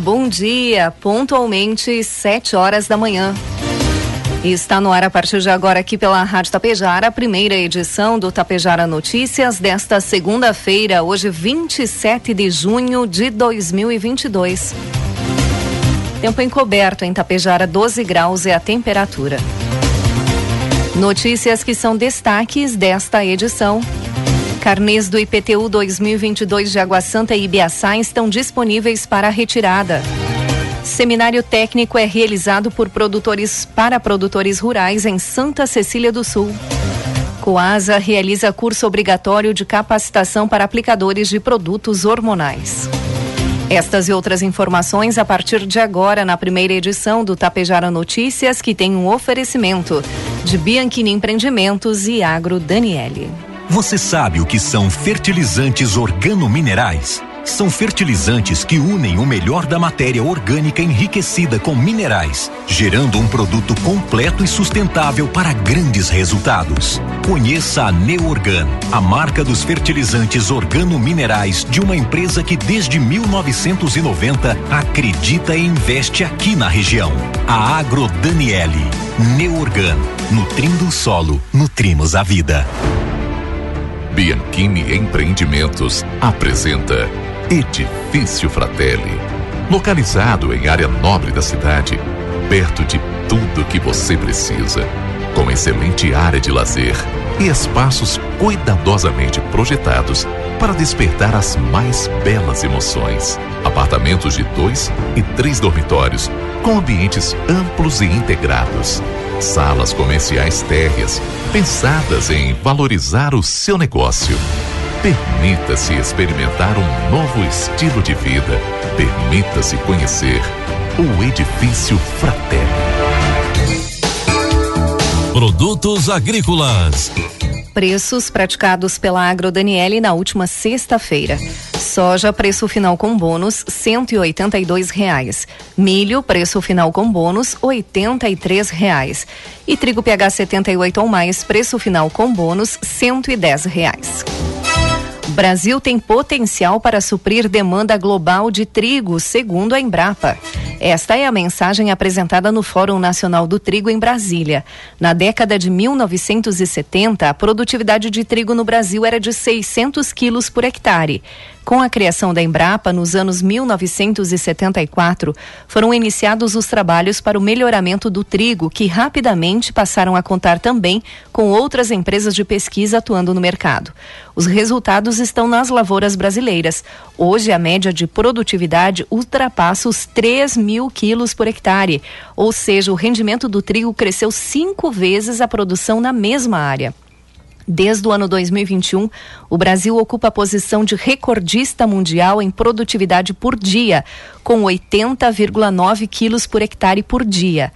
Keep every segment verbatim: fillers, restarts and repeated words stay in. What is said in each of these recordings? Bom dia, pontualmente sete horas da manhã. Está no ar a partir de agora aqui pela Rádio Tapejara, a primeira edição do Tapejara Notícias desta segunda-feira, hoje vinte e sete de junho de dois mil e vinte e dois. Tempo encoberto em Tapejara, doze graus é a temperatura. Notícias que são destaques desta edição. Carnês do I P T U dois mil e vinte e dois de Água Santa e Ibiaçá estão disponíveis para retirada. Seminário técnico é realizado por produtores para produtores rurais em Santa Cecília do Sul. Coasa realiza curso obrigatório de capacitação para aplicadores de produtos hormonais. Estas e outras informações a partir de agora na primeira edição do Tapejara Notícias, que tem um oferecimento de Bianchini Empreendimentos e Agro Danieli. Você sabe o que são fertilizantes organominerais? São fertilizantes que unem o melhor da matéria orgânica enriquecida com minerais, gerando um produto completo e sustentável para grandes resultados. Conheça a Neoorgan, a marca dos fertilizantes organominerais de uma empresa que desde mil novecentos e noventa acredita e investe aqui na região. A Agro Danieli. Neoorgan, nutrindo o solo, nutrimos a vida. Bianchini Empreendimentos apresenta Edifício Fratelli, localizado em área nobre da cidade, perto de tudo que você precisa, com excelente área de lazer e espaços cuidadosamente projetados para despertar as mais belas emoções. Apartamentos de dois e três dormitórios, com ambientes amplos e integrados. Salas comerciais térreas, pensadas em valorizar o seu negócio. Permita-se experimentar um novo estilo de vida. Permita-se conhecer o Edifício Fratelli. Produtos agrícolas. Preços praticados pela Agro Danieli na última sexta-feira. Soja, preço final com bônus, cento e oitenta e dois reais. Milho, preço final com bônus, oitenta e três reais. E trigo pH setenta e oito ou mais, preço final com bônus, cento e dez reais. O Brasil tem potencial para suprir demanda global de trigo, segundo a Embrapa. Esta é a mensagem apresentada no Fórum Nacional do Trigo em Brasília. Na década de mil novecentos e setenta, a produtividade de trigo no Brasil era de seiscentos quilos por hectare. Com a criação da Embrapa, nos anos mil novecentos e setenta e quatro, foram iniciados os trabalhos para o melhoramento do trigo, que rapidamente passaram a contar também com outras empresas de pesquisa atuando no mercado. Os resultados estão nas lavouras brasileiras. Hoje, a média de produtividade ultrapassa os três mil quilos por hectare, ou seja, o rendimento do trigo cresceu cinco vezes a produção na mesma área. Desde o ano dois mil e vinte e um, o Brasil ocupa a posição de recordista mundial em produtividade por dia, com oitenta vírgula nove quilos por hectare por dia.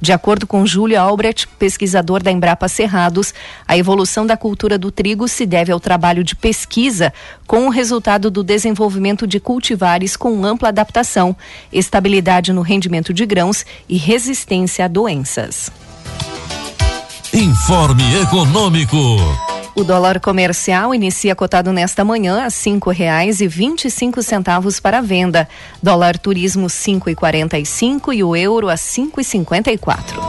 De acordo com Júlia Albrecht, pesquisador da Embrapa Cerrados, a evolução da cultura do trigo se deve ao trabalho de pesquisa com o resultado do desenvolvimento de cultivares com ampla adaptação, estabilidade no rendimento de grãos e resistência a doenças. Informe Econômico. O dólar comercial inicia cotado nesta manhã a cinco reais e vinte e cinco centavos para a venda. Dólar turismo cinco e quarenta e cinco e o euro a cinco e cinquenta e quatro.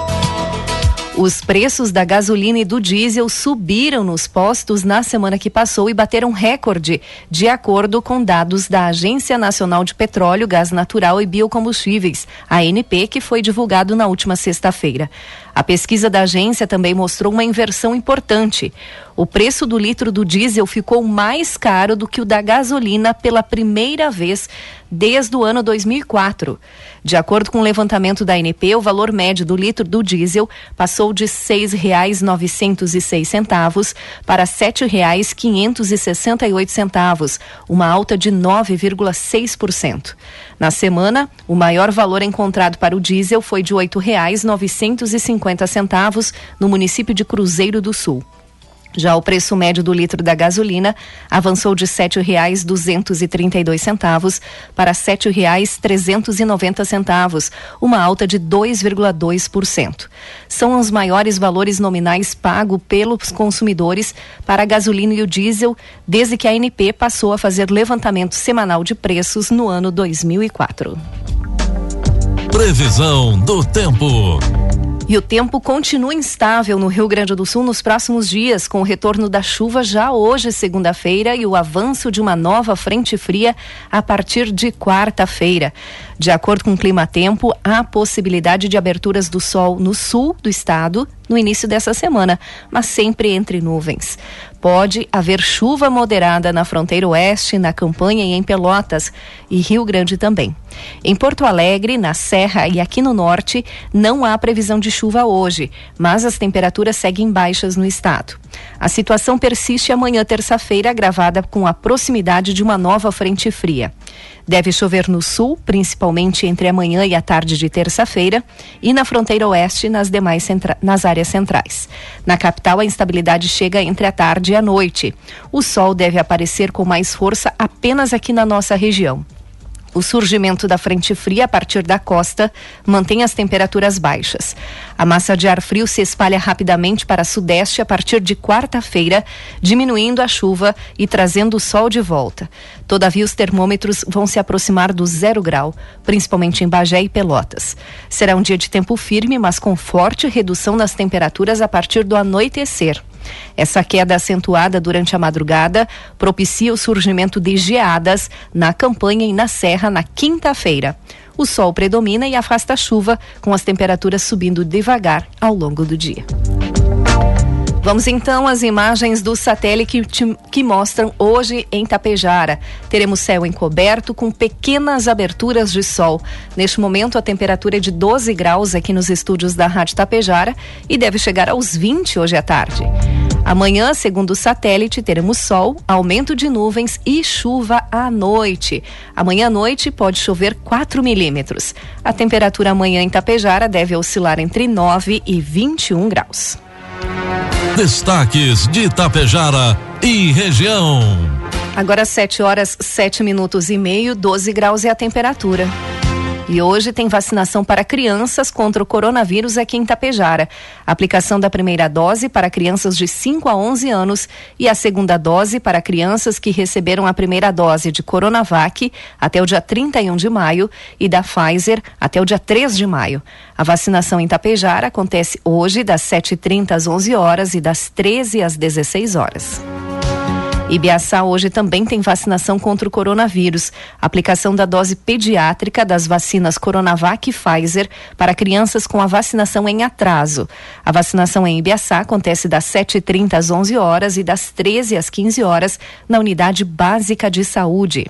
Os preços da gasolina e do diesel subiram nos postos na semana que passou e bateram recorde, de acordo com dados da Agência Nacional de Petróleo, Gás Natural e Biocombustíveis, A N P, que foi divulgado na última sexta-feira. A pesquisa da agência também mostrou uma inversão importante. O preço do litro do diesel ficou mais caro do que o da gasolina pela primeira vez desde o ano dois mil e quatro. De acordo com o levantamento da A N P, o valor médio do litro do diesel passou de seis reais e novecentos e seis centavos para sete reais e quinhentos e sessenta e oito centavos, uma alta de nove vírgula seis por cento. Na semana, o maior valor encontrado para o diesel foi de oito reais e novecentos e cinquenta centavos no município de Cruzeiro do Sul. Já o preço médio do litro da gasolina avançou de sete reais e duzentos e trinta e dois centavos para sete reais e trezentos e noventa centavos, uma alta de dois vírgula dois por cento. São os maiores valores nominais pagos pelos consumidores para a gasolina e o diesel desde que a A N P passou a fazer levantamento semanal de preços no ano dois mil e quatro. Previsão do tempo. E o tempo continua instável no Rio Grande do Sul nos próximos dias, com o retorno da chuva já hoje, segunda-feira, e o avanço de uma nova frente fria a partir de quarta-feira. De acordo com o Climatempo, há possibilidade de aberturas do sol no sul do estado no início dessa semana, mas sempre entre nuvens. Pode haver chuva moderada na fronteira oeste, na Campanha e em Pelotas, e Rio Grande também. Em Porto Alegre, na Serra e aqui no norte, não há previsão de chuva hoje, mas as temperaturas seguem baixas no estado. A situação persiste amanhã, terça-feira, agravada com a proximidade de uma nova frente fria. Deve chover no sul, principalmente entre amanhã e a tarde de terça-feira, e na fronteira oeste nas demais centra- nas áreas centrais. Na capital, a instabilidade chega entre a tarde e a noite. O sol deve aparecer com mais força apenas aqui na nossa região. O surgimento da frente fria a partir da costa mantém as temperaturas baixas. A massa de ar frio se espalha rapidamente para sudeste a partir de quarta-feira, diminuindo a chuva e trazendo o sol de volta. Todavia, os termômetros vão se aproximar do zero grau, principalmente em Bagé e Pelotas. Será um dia de tempo firme, mas com forte redução nas temperaturas a partir do anoitecer. Essa queda acentuada durante a madrugada propicia o surgimento de geadas na Campanha e na Serra na quinta-feira. O sol predomina e afasta a chuva, com as temperaturas subindo devagar ao longo do dia. Vamos então às imagens do satélite que, que mostram hoje em Tapejara. Teremos céu encoberto com pequenas aberturas de sol. Neste momento, a temperatura é de doze graus aqui nos estúdios da Rádio Tapejara e deve chegar aos vinte hoje à tarde. Amanhã, segundo o satélite, teremos sol, aumento de nuvens e chuva à noite. Amanhã à noite pode chover quatro milímetros. A temperatura amanhã em Tapejara deve oscilar entre nove e vinte e um graus. Destaques de Tapejara e região. Agora sete horas, sete minutos e meio, doze graus é a temperatura. E hoje tem vacinação para crianças contra o coronavírus aqui em Tapejara. Aplicação da primeira dose para crianças de cinco a onze anos e a segunda dose para crianças que receberam a primeira dose de Coronavac até o dia trinta e um de maio e da Pfizer até o dia três de maio. A vacinação em Tapejara acontece hoje das sete e trinta às onze horas e das treze às dezesseis horas. Ibiaçá hoje também tem vacinação contra o coronavírus. Aplicação da dose pediátrica das vacinas Coronavac e Pfizer para crianças com a vacinação em atraso. A vacinação em Ibiaçá acontece das sete e trinta às onze horas e das treze às quinze horas na Unidade Básica de Saúde.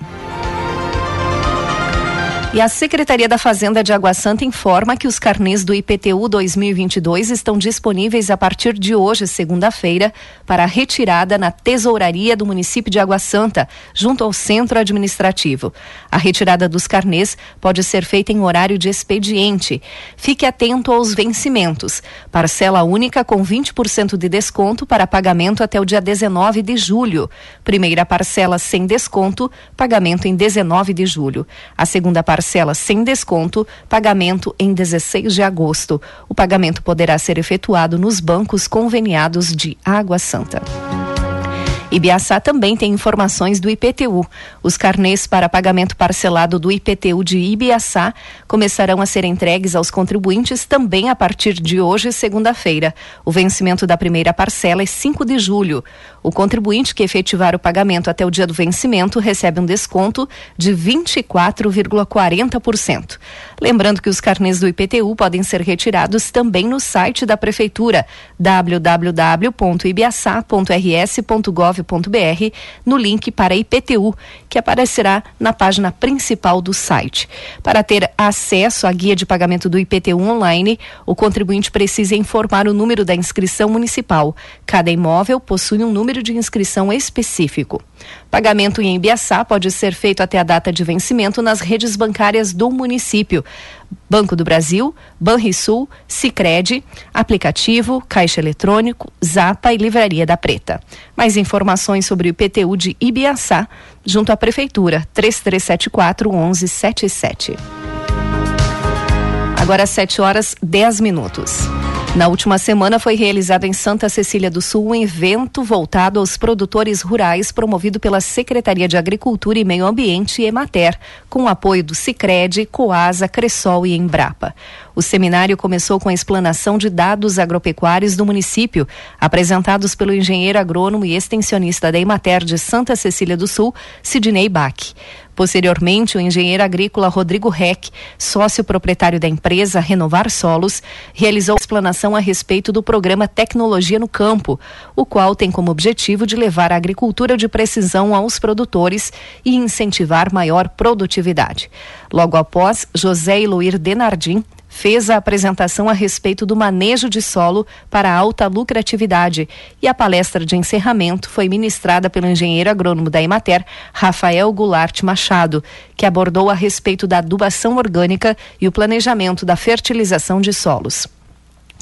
E a Secretaria da Fazenda de Água Santa informa que os carnês do I P T U dois mil e vinte e dois estão disponíveis a partir de hoje, segunda-feira, para retirada na tesouraria do município de Água Santa, junto ao centro administrativo. A retirada dos carnês pode ser feita em horário de expediente. Fique atento aos vencimentos. Parcela única com vinte por cento de desconto para pagamento até o dia dezenove de julho. Primeira parcela sem desconto, pagamento em dezenove de julho. A segunda parcela Parcela sem desconto, pagamento em dezesseis de agosto. O pagamento poderá ser efetuado nos bancos conveniados de Água Santa. Ibiaçá também tem informações do I P T U. Os carnês para pagamento parcelado do I P T U de Ibiaçá começarão a ser entregues aos contribuintes também a partir de hoje, segunda-feira. O vencimento da primeira parcela é cinco de julho. O contribuinte que efetivar o pagamento até o dia do vencimento recebe um desconto de vinte e quatro vírgula quarenta por cento. Lembrando que os carnês do I P T U podem ser retirados também no site da Prefeitura, w w w ponto ibiaçá ponto r s ponto gov ponto br, no link para I P T U, que aparecerá na página principal do site. Para ter acesso à guia de pagamento do I P T U online, o contribuinte precisa informar o número da inscrição municipal. Cada imóvel possui um número de inscrição específico. Pagamento em Ibiaçá pode ser feito até a data de vencimento nas redes bancárias do município: Banco do Brasil, Banrisul, Sicredi, Aplicativo, Caixa Eletrônico, Zapa e Livraria da Preta. Mais informações sobre o I P T U de Ibiaçá, junto à Prefeitura, três três sete quatro, um um sete sete. Agora sete horas, dez minutos. Na última semana foi realizado em Santa Cecília do Sul um evento voltado aos produtores rurais, promovido pela Secretaria de Agricultura e Meio Ambiente e Emater, com o apoio do Sicredi, Coasa, Cresol e Embrapa. O seminário começou com a explanação de dados agropecuários do município, apresentados pelo engenheiro agrônomo e extensionista da Emater de Santa Cecília do Sul, Sidney Bach. Posteriormente, o engenheiro agrícola Rodrigo Reck, sócio proprietário da empresa Renovar Solos, realizou a explanação a respeito do programa Tecnologia no Campo, o qual tem como objetivo de levar a agricultura de precisão aos produtores e incentivar maior produtividade. Logo após, José Eloir Denardim fez a apresentação a respeito do manejo de solo para alta lucratividade, e a palestra de encerramento foi ministrada pelo engenheiro agrônomo da Emater, Rafael Goulart Machado, que abordou a respeito da adubação orgânica e o planejamento da fertilização de solos.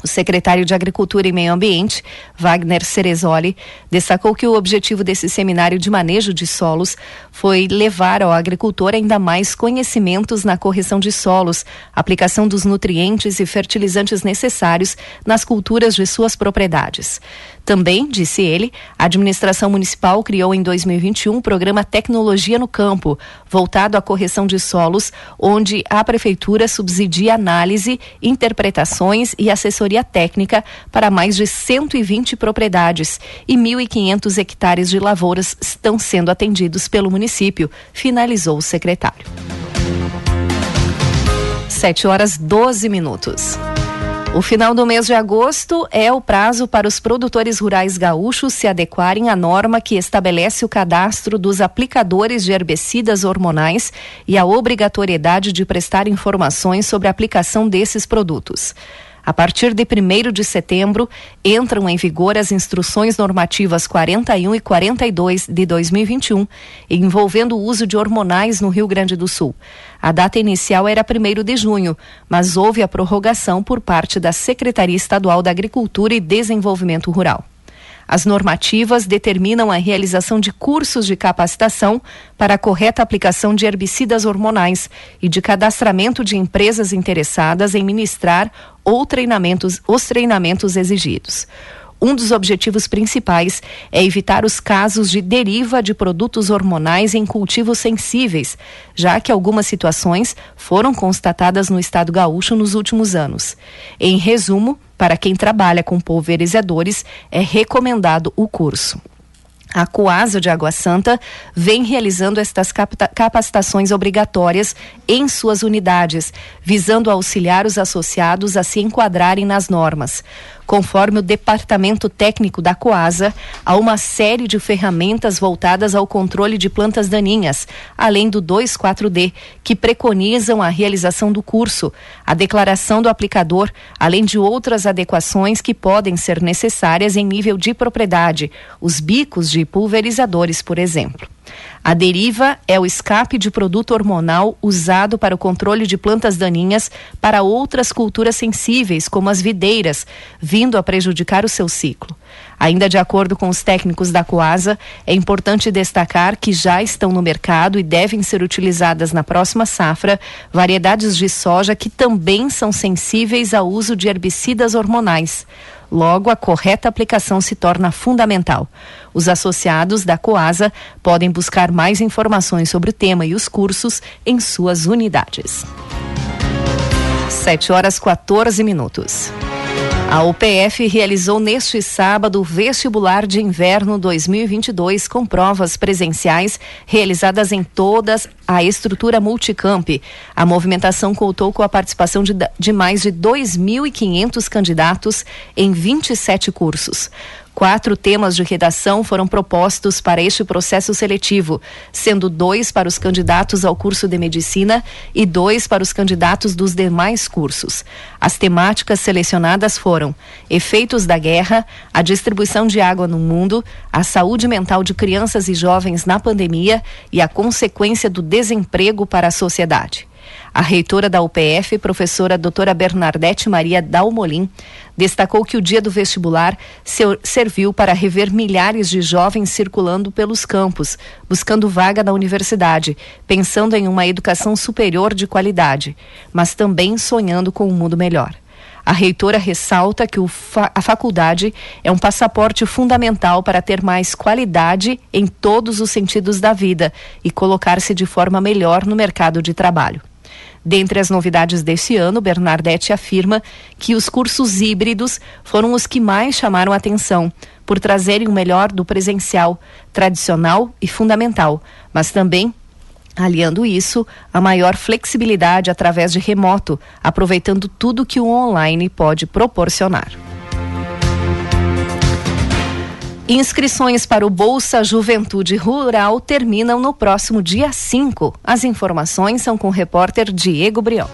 O secretário de Agricultura e Meio Ambiente, Wagner Cerezoli, destacou que o objetivo desse seminário de manejo de solos foi levar ao agricultor ainda mais conhecimentos na correção de solos, aplicação dos nutrientes e fertilizantes necessários nas culturas de suas propriedades. Também, disse ele, a administração municipal criou em dois mil e vinte e um o programa Tecnologia no Campo, voltado à correção de solos, onde a prefeitura subsidia análise, interpretações e assessoria técnica para mais de cento e vinte propriedades, e mil e quinhentos hectares de lavouras estão sendo atendidos pelo município, finalizou o secretário. sete horas, doze minutos. O final do mês de agosto é o prazo para os produtores rurais gaúchos se adequarem à norma que estabelece o cadastro dos aplicadores de herbicidas hormonais e a obrigatoriedade de prestar informações sobre a aplicação desses produtos. A partir de primeiro de setembro, entram em vigor as instruções normativas quarenta e um e quarenta e dois de dois mil e vinte e um, envolvendo o uso de hormonais no Rio Grande do Sul. A data inicial era primeiro de junho, mas houve a prorrogação por parte da Secretaria Estadual da Agricultura e Desenvolvimento Rural. As normativas determinam a realização de cursos de capacitação para a correta aplicação de herbicidas hormonais e de cadastramento de empresas interessadas em ministrar ou treinamentos, os treinamentos exigidos. Um dos objetivos principais é evitar os casos de deriva de produtos hormonais em cultivos sensíveis, já que algumas situações foram constatadas no estado gaúcho nos últimos anos. Em resumo, para quem trabalha com pulverizadores, é recomendado o curso. A Coasa de Água Santa vem realizando estas capacitações obrigatórias em suas unidades, visando auxiliar os associados a se enquadrarem nas normas. Conforme o Departamento Técnico da Coasa, há uma série de ferramentas voltadas ao controle de plantas daninhas, além do dois quatro D, que preconizam a realização do curso, a declaração do aplicador, além de outras adequações que podem ser necessárias em nível de propriedade, os bicos de de pulverizadores, por exemplo. A deriva é o escape de produto hormonal usado para o controle de plantas daninhas para outras culturas sensíveis, como as videiras, vindo a prejudicar o seu ciclo. Ainda de acordo com os técnicos da Coasa, é importante destacar que já estão no mercado e devem ser utilizadas na próxima safra variedades de soja que também são sensíveis ao uso de herbicidas hormonais. Logo, a correta aplicação se torna fundamental. Os associados da Coasa podem buscar mais informações sobre o tema e os cursos em suas unidades. sete horas e quatorze minutos. A U P F realizou neste sábado o Vestibular de Inverno dois mil e vinte e dois com provas presenciais realizadas em todas a estrutura multicamp. A movimentação contou com a participação de, de mais de dois mil e quinhentos candidatos em vinte e sete cursos. Quatro temas de redação foram propostos para este processo seletivo, sendo dois para os candidatos ao curso de medicina e dois para os candidatos dos demais cursos. As temáticas selecionadas foram efeitos da guerra, a distribuição de água no mundo, a saúde mental de crianças e jovens na pandemia e a consequência do desemprego para a sociedade. A reitora da U P F, professora doutora Bernardette Maria Dalmolin, destacou que o dia do vestibular serviu para rever milhares de jovens circulando pelos campos, buscando vaga na universidade, pensando em uma educação superior de qualidade, mas também sonhando com um mundo melhor. A reitora ressalta que o fa- a faculdade é um passaporte fundamental para ter mais qualidade em todos os sentidos da vida e colocar-se de forma melhor no mercado de trabalho. Dentre as novidades deste ano, Bernardette afirma que os cursos híbridos foram os que mais chamaram a atenção, por trazerem o melhor do presencial, tradicional e fundamental, mas também aliando isso a maior flexibilidade através de remoto, aproveitando tudo que o online pode proporcionar. Inscrições para o Bolsa Juventude Rural terminam no próximo dia cinco. As informações são com o repórter Diego Briol.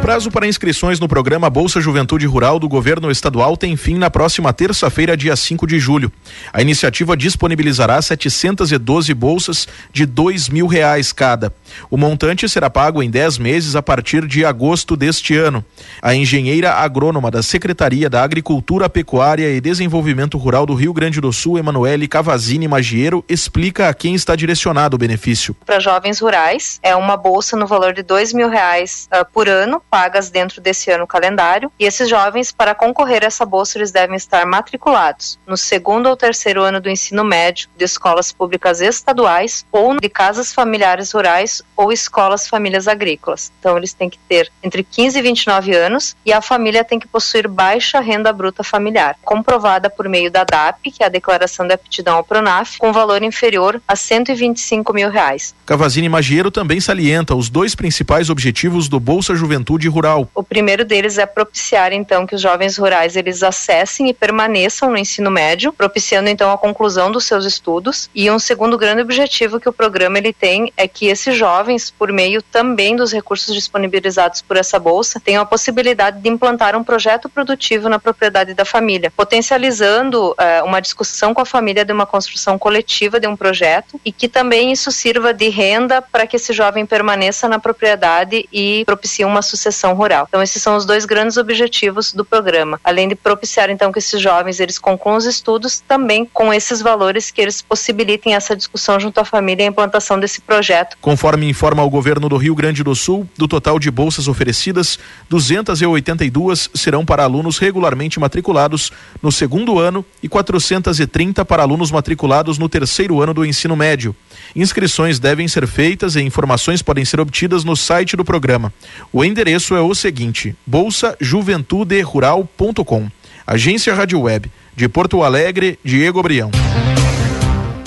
Prazo para inscrições no programa Bolsa Juventude Rural do Governo Estadual tem fim na próxima terça-feira, dia cinco de julho. A iniciativa disponibilizará setecentas e doze bolsas de dois mil reais cada. O montante será pago em dez meses a partir de agosto deste ano. A engenheira agrônoma da Secretaria da Agricultura, Pecuária e Desenvolvimento Rural do Rio Grande do Sul, Emanuele Cavazini Magiero, explica a quem está direcionado o benefício. Para jovens rurais, é uma bolsa no valor de dois mil reais uh, por ano, pagas dentro desse ano calendário, e esses jovens, para concorrer a essa bolsa, eles devem estar matriculados no segundo ou terceiro ano do ensino médio, de escolas públicas estaduais ou de casas familiares rurais ou escolas famílias agrícolas. Então eles têm que ter entre quinze e vinte e nove anos e a família tem que possuir baixa renda bruta familiar, comprovada por meio da D A P, que é a Declaração de Aptidão ao Pronaf, com valor inferior a cento e vinte e cinco mil reais. Cavazini Magiero também salienta os dois principais objetivos do Bolsa Juventude Rural. O primeiro deles é propiciar então que os jovens rurais eles acessem e permaneçam no ensino médio, propiciando então a conclusão dos seus estudos, e um segundo grande objetivo que o programa ele tem é que esses jovens, por meio também dos recursos disponibilizados por essa bolsa, tenham a possibilidade de implantar um projeto produtivo na propriedade da família, potencializando eh, uma discussão com a família de uma construção coletiva de um projeto, e que também isso sirva de renda para que esse jovem permaneça na propriedade e propicie uma sucessão rural. Então esses são os dois grandes objetivos do programa, além de propiciar então que esses jovens eles concluam os estudos, também com esses valores que eles possibilitem essa discussão junto à família e a implantação desse projeto. Conforme informa o governo do Rio Grande do Sul, do total de bolsas oferecidas, duzentas e oitenta e duas serão para alunos regularmente matriculados no segundo ano e quatrocentas e trinta para alunos matriculados no terceiro ano do ensino médio. Inscrições devem ser feitas e informações podem ser obtidas no site do programa. O endereço O endereço é o seguinte: bolsa juventude rural ponto com. Agência Rádio Web, de Porto Alegre, Diego Brião.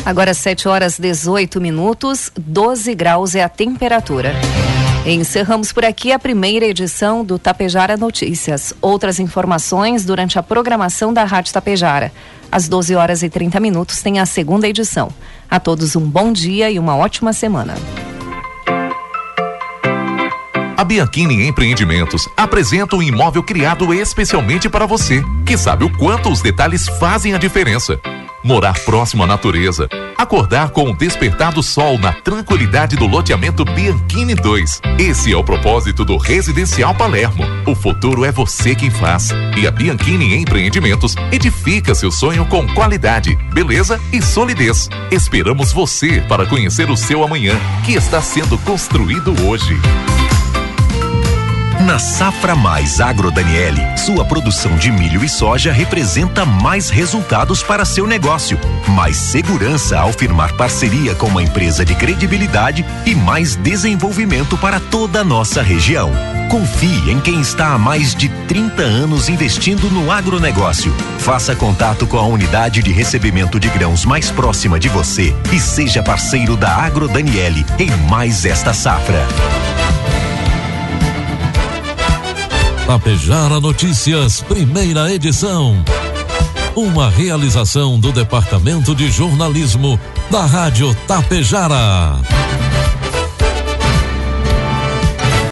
Agora sete horas e dezoito minutos, doze graus é a temperatura. Encerramos por aqui a primeira edição do Tapejara Notícias. Outras informações durante a programação da Rádio Tapejara. Às doze horas e trinta minutos tem a segunda edição. A todos um bom dia e uma ótima semana. A Bianchini Empreendimentos apresenta um imóvel criado especialmente para você, que sabe o quanto os detalhes fazem a diferença. morar próximo à natureza, acordar com o despertar do sol na tranquilidade do loteamento Bianchini dois. Esse é o propósito do Residencial Palermo. O futuro é você quem faz. E a Bianchini Empreendimentos edifica seu sonho com qualidade, beleza e solidez. Esperamos você para conhecer o seu amanhã, que está sendo construído hoje. Na Safra Mais Agro Danieli, sua produção de milho e soja representa mais resultados para seu negócio, mais segurança ao firmar parceria com uma empresa de credibilidade e mais desenvolvimento para toda a nossa região. Confie em quem está há mais de trinta anos investindo no agronegócio. Faça contato com a unidade de recebimento de grãos mais próxima de você e seja parceiro da Agro Danieli em mais esta safra. Tapejara Notícias, primeira edição. Uma realização do Departamento de Jornalismo da Rádio Tapejara.